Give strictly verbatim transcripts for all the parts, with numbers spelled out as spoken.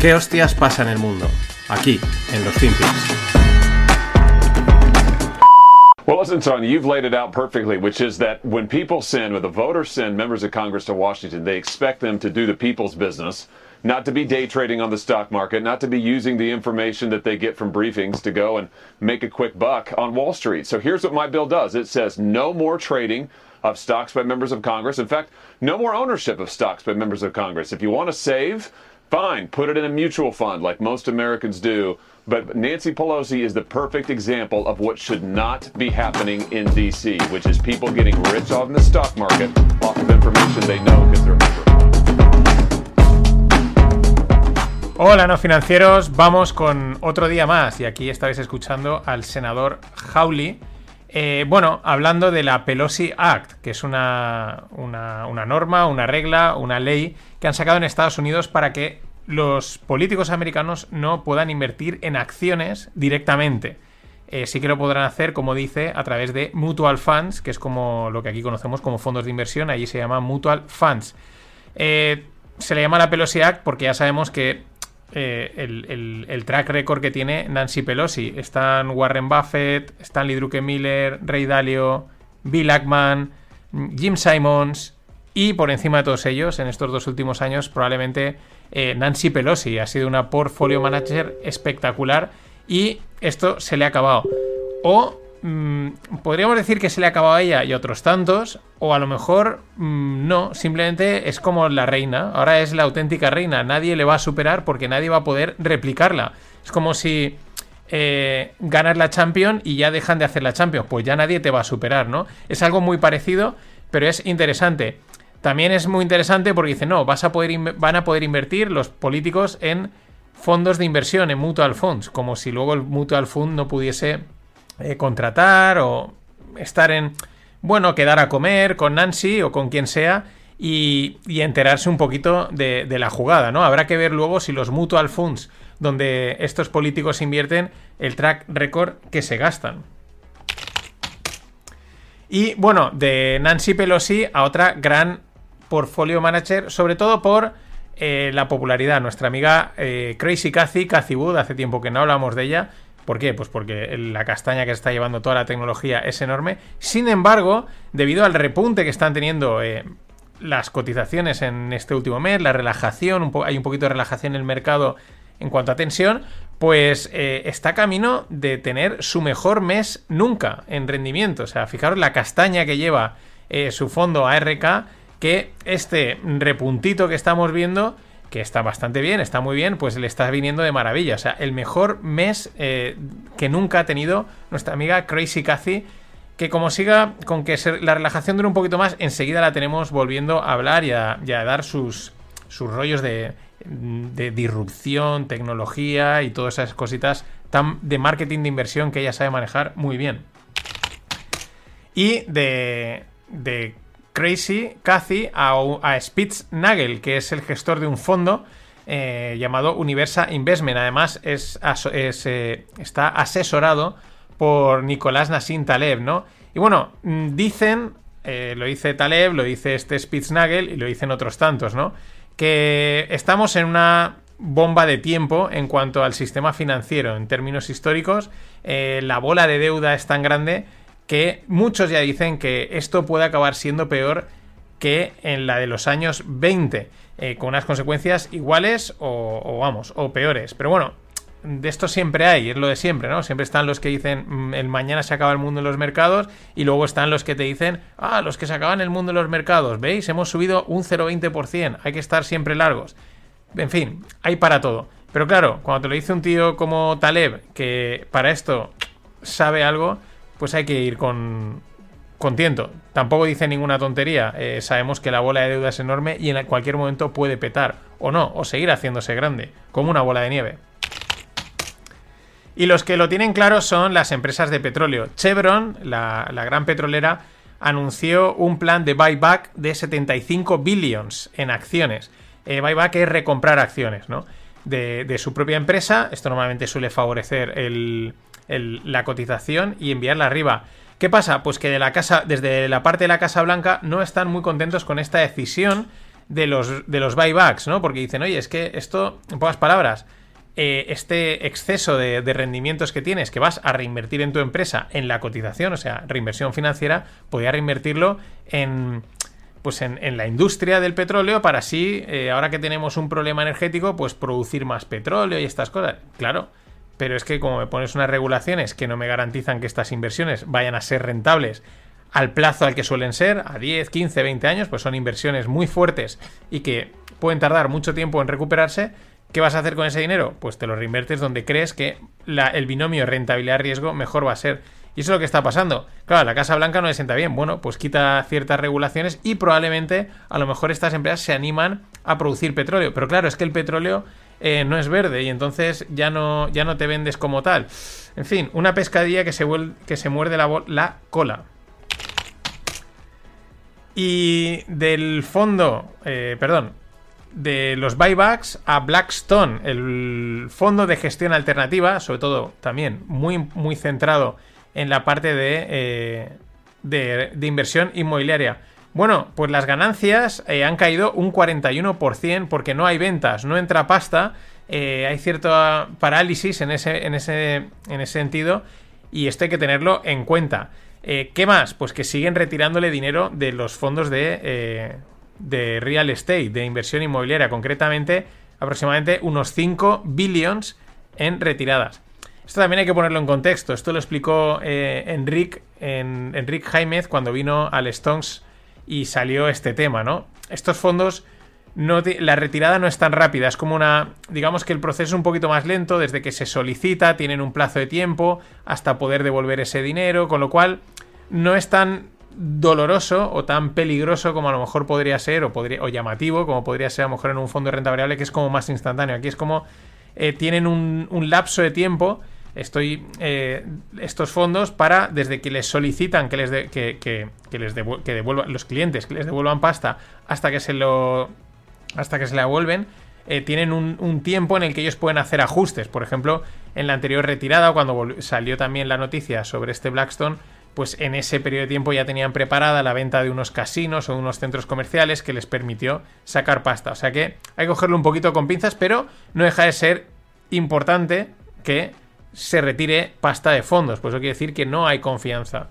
¿Qué hostias pasa en el mundo? Aquí, en los Finpics. Well, listen, Sonia, you've laid it out perfectly, which is that when people send, when the voters send members of Congress to Washington, they expect them to do the people's business, not to be day trading on the stock market, not to be using the information that they get from briefings to go and make a quick buck on Wall Street. So here's what my bill does. It says no more trading of stocks by members of Congress. In fact, no more ownership of stocks by members of Congress. If you want to save, fine, put it in a mutual fund like most Americans do. But Nancy Pelosi is the perfect example of what should not be happening in D C, which is people getting rich off in the stock market off of information they know because they're a member. Hola, no financieros, vamos con otro día más. Y aquí estáis escuchando al senador Hawley. Eh, bueno, hablando de la Pelosi Act, que es una, una, una norma, una regla, una ley que han sacado en Estados Unidos para que los políticos americanos no puedan invertir en acciones directamente. Eh, sí que lo podrán hacer, como dice, a través de mutual funds, que es como lo que aquí conocemos como fondos de inversión. Allí se llama mutual funds. Eh, se le llama la Pelosi Act porque ya sabemos que Eh, el, el, el track record que tiene Nancy Pelosi. Están Warren Buffett, Stanley Druckenmiller, Ray Dalio, Bill Ackman, Jim Simons y por encima de todos ellos, en estos dos últimos años, probablemente eh, Nancy Pelosi. Ha sido una portfolio manager espectacular y esto se le ha acabado. O mmm, podríamos decir que se le ha acabado a ella y a otros tantos, o a lo mejor mmm, no, simplemente es como la reina. Ahora es la auténtica reina, nadie le va a superar porque nadie va a poder replicarla. Es como si eh, ganas la Champions y ya dejan de hacer la Champions, pues ya nadie te va a superar, ¿no? Es algo muy parecido, pero es interesante. También es muy interesante porque dice, no, vas a poder in- van a poder invertir los políticos en fondos de inversión, en mutual funds, como si luego el mutual fund no pudiese Eh, contratar o estar en, bueno, quedar a comer con Nancy o con quien sea y, y enterarse un poquito de, de la jugada, ¿no? Habrá que ver luego si los mutual funds donde estos políticos invierten, el track record que se gastan. Y bueno, de Nancy Pelosi a otra gran portfolio manager, sobre todo por eh, la popularidad. Nuestra amiga eh, Crazy Cathie, Cathie Wood, hace tiempo que no hablamos de ella. ¿Por qué? Pues porque la castaña que está llevando toda la tecnología es enorme. Sin embargo, debido al repunte que están teniendo eh, las cotizaciones en este último mes, la relajación, un po- hay un poquito de relajación en el mercado en cuanto a tensión, pues eh, está camino de tener su mejor mes nunca en rendimiento. O sea, fijaros la castaña que lleva eh, su fondo A R K, que este repuntito que estamos viendo, que está bastante bien, está muy bien, pues le está viniendo de maravilla. O sea, el mejor mes eh, que nunca ha tenido nuestra amiga Crazy Cathie, que como siga con que se, la relajación dure un poquito más, enseguida la tenemos volviendo a hablar y a, y a dar sus, sus rollos de, de disrupción, tecnología y todas esas cositas tan de marketing de inversión que ella sabe manejar muy bien. Y de... de Crazy Cathie a, a Spitz Nagel, que es el gestor de un fondo eh, llamado Universa Investment. Además, es, aso- es, eh, está asesorado por Nicolás Nassim Taleb, ¿no? Y bueno, dicen, eh, lo dice Taleb, lo dice este Spitz Nagel y lo dicen otros tantos, ¿no? Que estamos en una bomba de tiempo en cuanto al sistema financiero. En términos históricos, eh, la bola de deuda es tan grande que muchos ya dicen que esto puede acabar siendo peor que en la de los años veinte, eh, con unas consecuencias iguales o, o vamos, o peores. Pero bueno, de esto siempre hay, es lo de siempre, ¿no? Siempre están los que dicen, el mañana se acaba el mundo en los mercados, y luego están los que te dicen, ah, los que se acaban el mundo en los mercados, ¿veis? Hemos subido un cero coma veinte por ciento, hay que estar siempre largos. En fin, hay para todo. Pero claro, cuando te lo dice un tío como Taleb, que para esto sabe algo, pues hay que ir con, con tiento. Tampoco dice ninguna tontería. Eh, sabemos que la bola de deuda es enorme y en cualquier momento puede petar, o no, o seguir haciéndose grande, como una bola de nieve. Y los que lo tienen claro son las empresas de petróleo. Chevron, la, la gran petrolera, anunció un plan de buyback de setenta y cinco billions en acciones. Eh, buyback es recomprar acciones, ¿no? De, de su propia empresa. Esto normalmente suele favorecer el... El, la cotización y enviarla arriba. ¿Qué pasa? Pues que de la casa, desde la parte de la Casa Blanca no están muy contentos con esta decisión de los, de los buybacks, ¿no? Porque dicen, oye, es que esto, en pocas palabras, eh, este exceso de, de rendimientos que tienes, que vas a reinvertir en tu empresa, en la cotización, o sea, reinversión financiera, podía reinvertirlo en... pues en, en la industria del petróleo para así, eh, ahora que tenemos un problema energético, pues producir más petróleo y estas cosas. Claro, pero es que como me pones unas regulaciones que no me garantizan que estas inversiones vayan a ser rentables al plazo al que suelen ser, a diez, quince, veinte años, pues son inversiones muy fuertes y que pueden tardar mucho tiempo en recuperarse, ¿qué vas a hacer con ese dinero? Pues te lo reinvertes donde crees que la, el binomio rentabilidad-riesgo mejor va a ser. Y eso es lo que está pasando. Claro, la Casa Blanca no le sienta bien. Bueno, pues quita ciertas regulaciones y probablemente a lo mejor estas empresas se animan a producir petróleo. Pero claro, es que el petróleo eh, no es verde y entonces ya no, ya no te vendes como tal. En fin, una pescadilla que se, vuel- que se muerde la, bol- la cola. Y del fondo, eh, perdón, de los buybacks a Blackstone, el fondo de gestión alternativa, sobre todo también muy, muy centrado en la parte de, eh, de, de inversión inmobiliaria. Bueno, pues las ganancias eh, han caído un cuarenta y uno por ciento porque no hay ventas, no entra pasta, eh, hay cierta parálisis en ese, en, ese, en ese sentido y esto hay que tenerlo en cuenta. Eh, ¿Qué más? Pues que siguen retirándole dinero de los fondos de, eh, de real estate, de inversión inmobiliaria, concretamente aproximadamente unos cinco billions en retiradas. Esto también hay que ponerlo en contexto. Esto lo explicó eh, Enric, en, Enric Jaimez cuando vino al Stonks y salió este tema, ¿no? Estos fondos, no te, la retirada no es tan rápida. Es como una... Digamos que el proceso es un poquito más lento. Desde que se solicita, tienen un plazo de tiempo hasta poder devolver ese dinero. Con lo cual, no es tan doloroso o tan peligroso como a lo mejor podría ser o, podría, o llamativo como podría ser a lo mejor en un fondo de renta variable que es como más instantáneo. Aquí es como... Eh, tienen un, un lapso de tiempo... Estoy eh, estos fondos para, desde que les solicitan que les de, que, que, que les devuel- que devuelvan los clientes, que les devuelvan pasta hasta que se lo hasta que se la devuelven, eh, tienen un, un tiempo en el que ellos pueden hacer ajustes. Por ejemplo, en la anterior retirada, cuando vol- salió también la noticia sobre este Blackstone, pues en ese periodo de tiempo ya tenían preparada la venta de unos casinos o unos centros comerciales que les permitió sacar pasta. O sea que hay que cogerlo un poquito con pinzas, pero no deja de ser importante que se retire pasta de fondos, pues eso quiere decir que no hay confianza.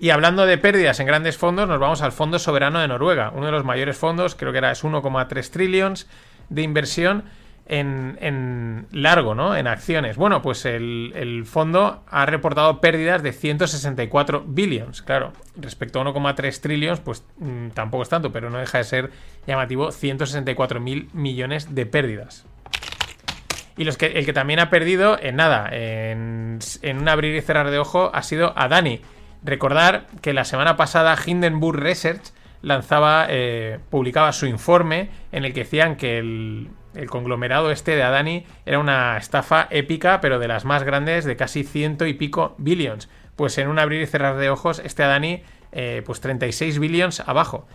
Y hablando de pérdidas en grandes fondos, nos vamos al Fondo Soberano de Noruega, uno de los mayores fondos, creo que era es uno coma tres trillones de inversión en, en largo, ¿no? En acciones. Bueno, pues el, el fondo ha reportado pérdidas de ciento sesenta y cuatro billions, claro, respecto a uno coma tres trillones, pues mmm, tampoco es tanto, pero no deja de ser llamativo, ciento sesenta y cuatro mil millones de pérdidas. Y los que, el que también ha perdido en nada, en, en un abrir y cerrar de ojo, ha sido Adani. Recordar que la semana pasada Hindenburg Research lanzaba, eh, publicaba su informe en el que decían que el, el conglomerado este de Adani era una estafa épica, pero de las más grandes, de casi ciento y pico billions. Pues en un abrir y cerrar de ojos, este Adani, eh, pues treinta y seis billions abajo.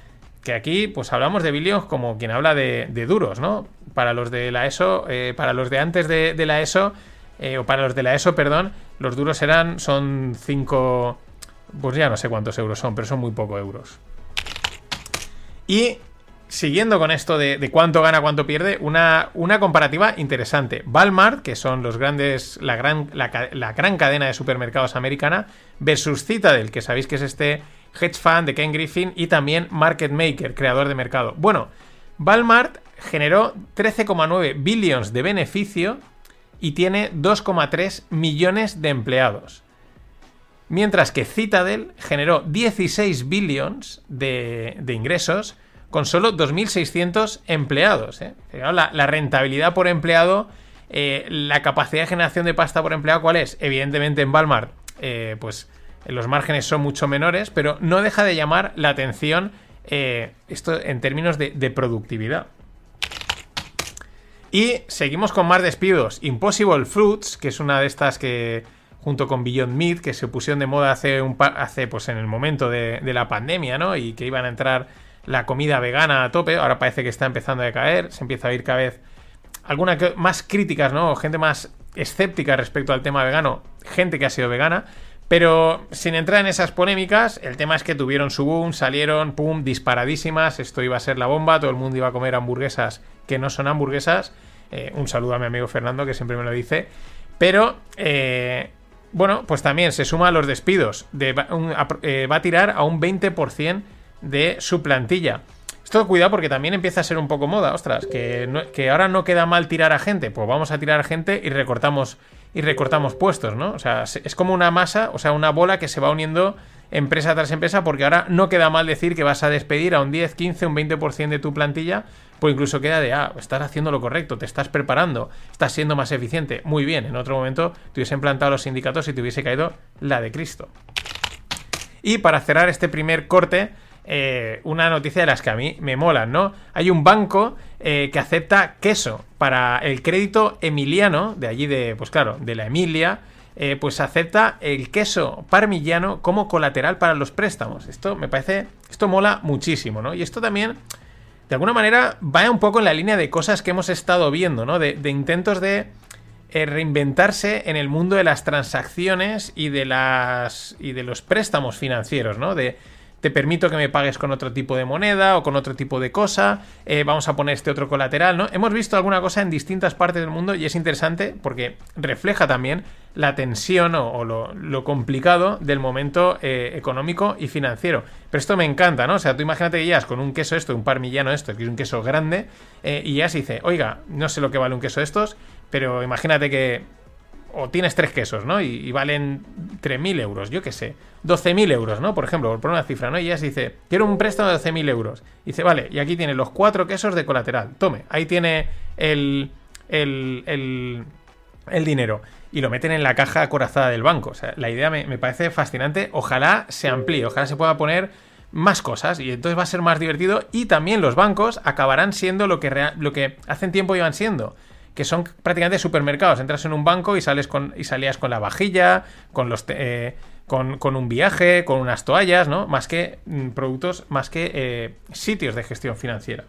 Que aquí, pues hablamos de billions como quien habla de, de duros, ¿no? Para los de la ESO, eh, para los de antes de, de la ESO, eh, o para los de la ESO, perdón, los duros eran, son cinco, pues ya no sé cuántos euros son, pero son muy pocos euros. Y siguiendo con esto de, de cuánto gana, cuánto pierde, una, una comparativa interesante. Walmart, que son los grandes, la gran, la, la gran cadena de supermercados americana, versus Citadel, que sabéis que es este hedge fund de Ken Griffin y también market maker, creador de mercado. Bueno, Walmart generó trece coma nueve billions de beneficio y tiene dos coma tres millones de empleados. Mientras que Citadel generó dieciséis billions de, de ingresos con solo dos mil seiscientos empleados, ¿eh? La, la rentabilidad por empleado, eh, la capacidad de generación de pasta por empleado, ¿cuál es? Evidentemente en Walmart, eh, pues... los márgenes son mucho menores, pero no deja de llamar la atención eh, esto en términos de, de productividad. Y seguimos con más despidos. Impossible Foods, que es una de estas que, junto con Beyond Meat, que se pusieron de moda hace, un pa- hace pues en el momento de, de la pandemia, ¿no? Y que iban a entrar la comida vegana a tope. Ahora parece que está empezando a caer. Se empieza a oír cada vez algunas que- más críticas, ¿no? Gente más escéptica respecto al tema vegano. Gente que ha sido vegana. Pero sin entrar en esas polémicas, el tema es que tuvieron su boom, salieron, pum, disparadísimas, esto iba a ser la bomba, todo el mundo iba a comer hamburguesas que no son hamburguesas. Eh, un saludo a mi amigo Fernando, que siempre me lo dice. Pero, eh, bueno, pues también se suma a los despidos. De, un, a, eh, va a tirar a un veinte por ciento de su plantilla. Esto, cuidado, porque también empieza a ser un poco moda. Ostras, que, no, que ahora no queda mal tirar a gente. Pues vamos a tirar a gente y recortamos... y recortamos puestos, ¿no? O sea, es como una masa, o sea, una bola que se va uniendo empresa tras empresa, porque ahora no queda mal decir que vas a despedir a un diez, quince, un veinte por ciento de tu plantilla, pues incluso queda de, ah, estás haciendo lo correcto, te estás preparando, estás siendo más eficiente. Muy bien, en otro momento te hubiesen plantado los sindicatos y te hubiese caído la de Cristo. Y para cerrar este primer corte, eh, una noticia de las que a mí me molan, ¿no? Hay un banco... Eh, que acepta queso para el crédito emiliano, de allí de, pues claro, de la Emilia, eh, pues acepta el queso parmigiano como colateral para los préstamos. Esto me parece, esto mola muchísimo, ¿no? Y esto también, de alguna manera, va un poco en la línea de cosas que hemos estado viendo, ¿no? De, de intentos de eh, reinventarse en el mundo de las transacciones y de, las, y de los préstamos financieros, ¿no? De... Te permito que me pagues con otro tipo de moneda o con otro tipo de cosa. Eh, vamos a poner este otro colateral, ¿no? Hemos visto alguna cosa en distintas partes del mundo y es interesante porque refleja también la tensión o, o lo, lo complicado del momento eh, económico y financiero. Pero esto me encanta, ¿no? O sea, tú imagínate que llegas con un queso esto, un parmigiano esto, que es un queso grande, eh, y ya se dice, oiga, no sé lo que vale un queso de estos, pero imagínate que... O tienes tres quesos, ¿no? Y, y valen tres mil euros, yo qué sé. doce mil euros, ¿no? Por ejemplo, por una cifra, ¿no? Y ella se dice, quiero un préstamo de doce mil euros. Y dice, vale, y aquí tiene los cuatro quesos de colateral. Tome, ahí tiene el, el, el, el dinero. Y lo meten en la caja acorazada del banco. O sea, la idea me, me parece fascinante. Ojalá se amplíe, ojalá se pueda poner más cosas. Y entonces va a ser más divertido. Y también los bancos acabarán siendo lo que, real, lo que hace tiempo iban siendo. Que son prácticamente supermercados. Entras en un banco y sales con y salías con la vajilla, con los eh, con, con un viaje, con unas toallas, ¿no? Más que mmm, productos, más que eh, sitios de gestión financiera.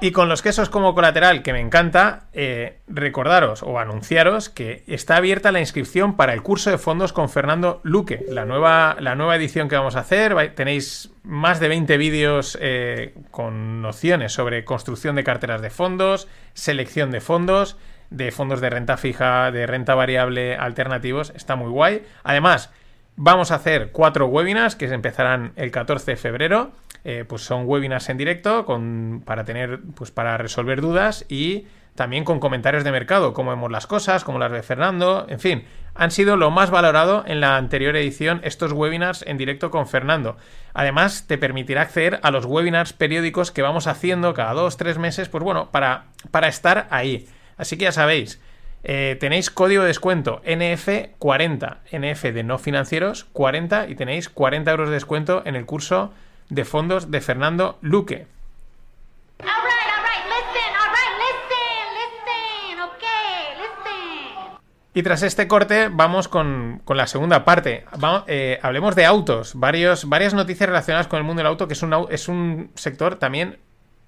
Y con los quesos como colateral, que me encanta, eh, recordaros o anunciaros que está abierta la inscripción para el curso de fondos con Fernando Luque, la nueva, la nueva edición que vamos a hacer. Tenéis más de veinte vídeos eh, con nociones sobre construcción de carteras de fondos, selección de fondos, de fondos de renta fija, de renta variable, alternativos. Está muy guay. Además, vamos a hacer cuatro webinars que empezarán el catorce de febrero. Eh, pues son webinars en directo con, para tener, pues para resolver dudas y también con comentarios de mercado, cómo vemos las cosas, cómo las ve Fernando, en fin, han sido lo más valorado en la anterior edición estos webinars en directo con Fernando. Además, te permitirá acceder a los webinars periódicos que vamos haciendo cada dos, tres meses, pues bueno, para, para estar ahí. Así que ya sabéis, eh, tenéis código de descuento N F cuarenta, N F de no financieros, cuarenta, y tenéis cuarenta euros de descuento en el curso de fondos de Fernando Luque. Y tras este corte vamos con, con la segunda parte. Vamos, eh, hablemos de autos. Varios, varias noticias relacionadas con el mundo del auto, que es un, es un sector también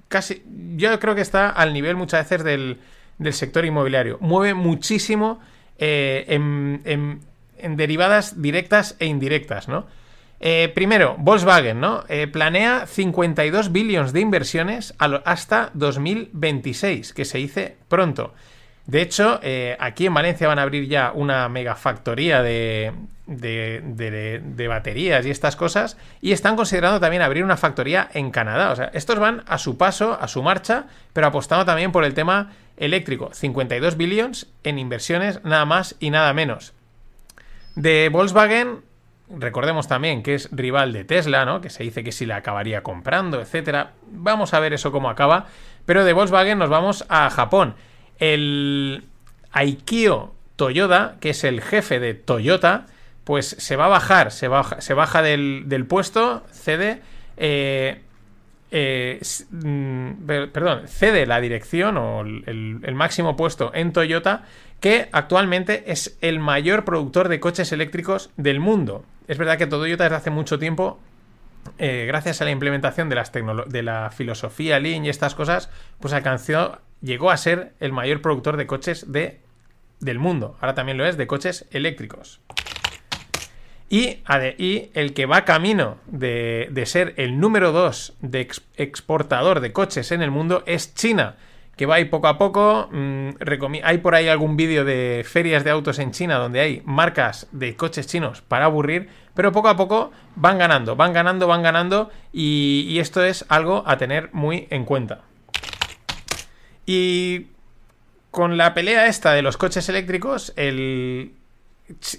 casi... Yo creo que está al nivel muchas veces del, del sector inmobiliario. Mueve muchísimo eh, en, en, en derivadas directas e indirectas, ¿no? Eh, primero, Volkswagen, ¿no? Eh, planea cincuenta y dos billones de inversiones hasta dos mil veintiséis, que se dice pronto. De hecho, eh, aquí en Valencia van a abrir ya una megafactoría de, de, de, de baterías y estas cosas, y están considerando también abrir una factoría en Canadá. O sea, estos van a su paso, a su marcha, pero apostando también por el tema eléctrico. cincuenta y dos billones en inversiones, nada más y nada menos. De Volkswagen... Recordemos también que es rival de Tesla, ¿no? Que se dice que si la acabaría comprando, etcétera. Vamos a ver eso cómo acaba. Pero de Volkswagen nos vamos a Japón. El Aikyo Toyoda, que es el jefe de Toyota, pues se va a bajar, se baja, se baja del, del puesto, cede, eh, eh, perdón, cede la dirección o el, el máximo puesto en Toyota, que actualmente es el mayor productor de coches eléctricos del mundo. Es verdad que Toyota desde hace mucho tiempo, eh, gracias a la implementación de, las de la filosofía Lean y estas cosas, pues alcanzó, llegó a ser el mayor productor de coches de del mundo. Ahora también lo es de coches eléctricos. Y, y el que va camino de, de ser el número dos de ex, exportador de coches en el mundo es China, que va ahí poco a poco. Mmm, hay por ahí algún vídeo de ferias de autos en China donde hay marcas de coches chinos para aburrir, pero poco a poco van ganando, van ganando, van ganando y, y esto es algo a tener muy en cuenta. Y con la pelea esta de los coches eléctricos, el...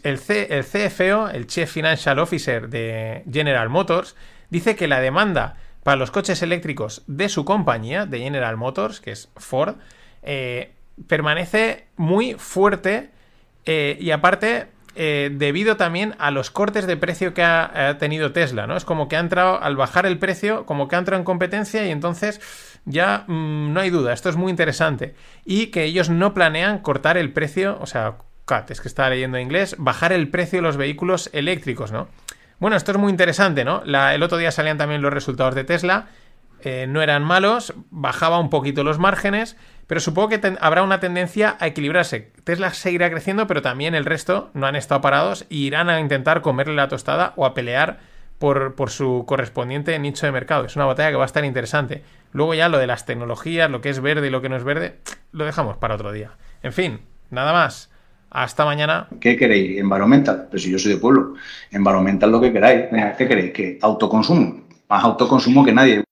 El, C, el C F O, el Chief Financial Officer de General Motors, dice que la demanda para los coches eléctricos de su compañía, de General Motors, que es Ford, eh, permanece muy fuerte eh, y aparte eh, debido también a los cortes de precio que ha, ha tenido Tesla, ¿no? Es como que ha entrado, al bajar el precio, como que ha entrado en competencia y entonces ya mmm, no hay duda, esto es muy interesante. Y que ellos no planean cortar el precio, o sea... es que estaba leyendo en inglés, bajar el precio de los vehículos eléctricos, ¿no? Bueno, esto es muy interesante, ¿no? La, el otro día salían también los resultados de Tesla, eh, no eran malos, bajaba un poquito los márgenes, pero supongo que ten, habrá una tendencia a equilibrarse. Tesla seguirá creciendo, pero también el resto no han estado parados y irán a intentar comerle la tostada o a pelear por, por su correspondiente nicho de mercado. Es una batalla que va a estar interesante. Luego ya lo de las tecnologías, lo que es verde y lo que no es verde, lo dejamos para otro día. En fin, nada más. Hasta mañana. ¿Qué queréis? Environmental. Pues si yo soy de pueblo. Environmental lo que queráis. ¿Qué queréis? Que autoconsumo. Más autoconsumo que nadie.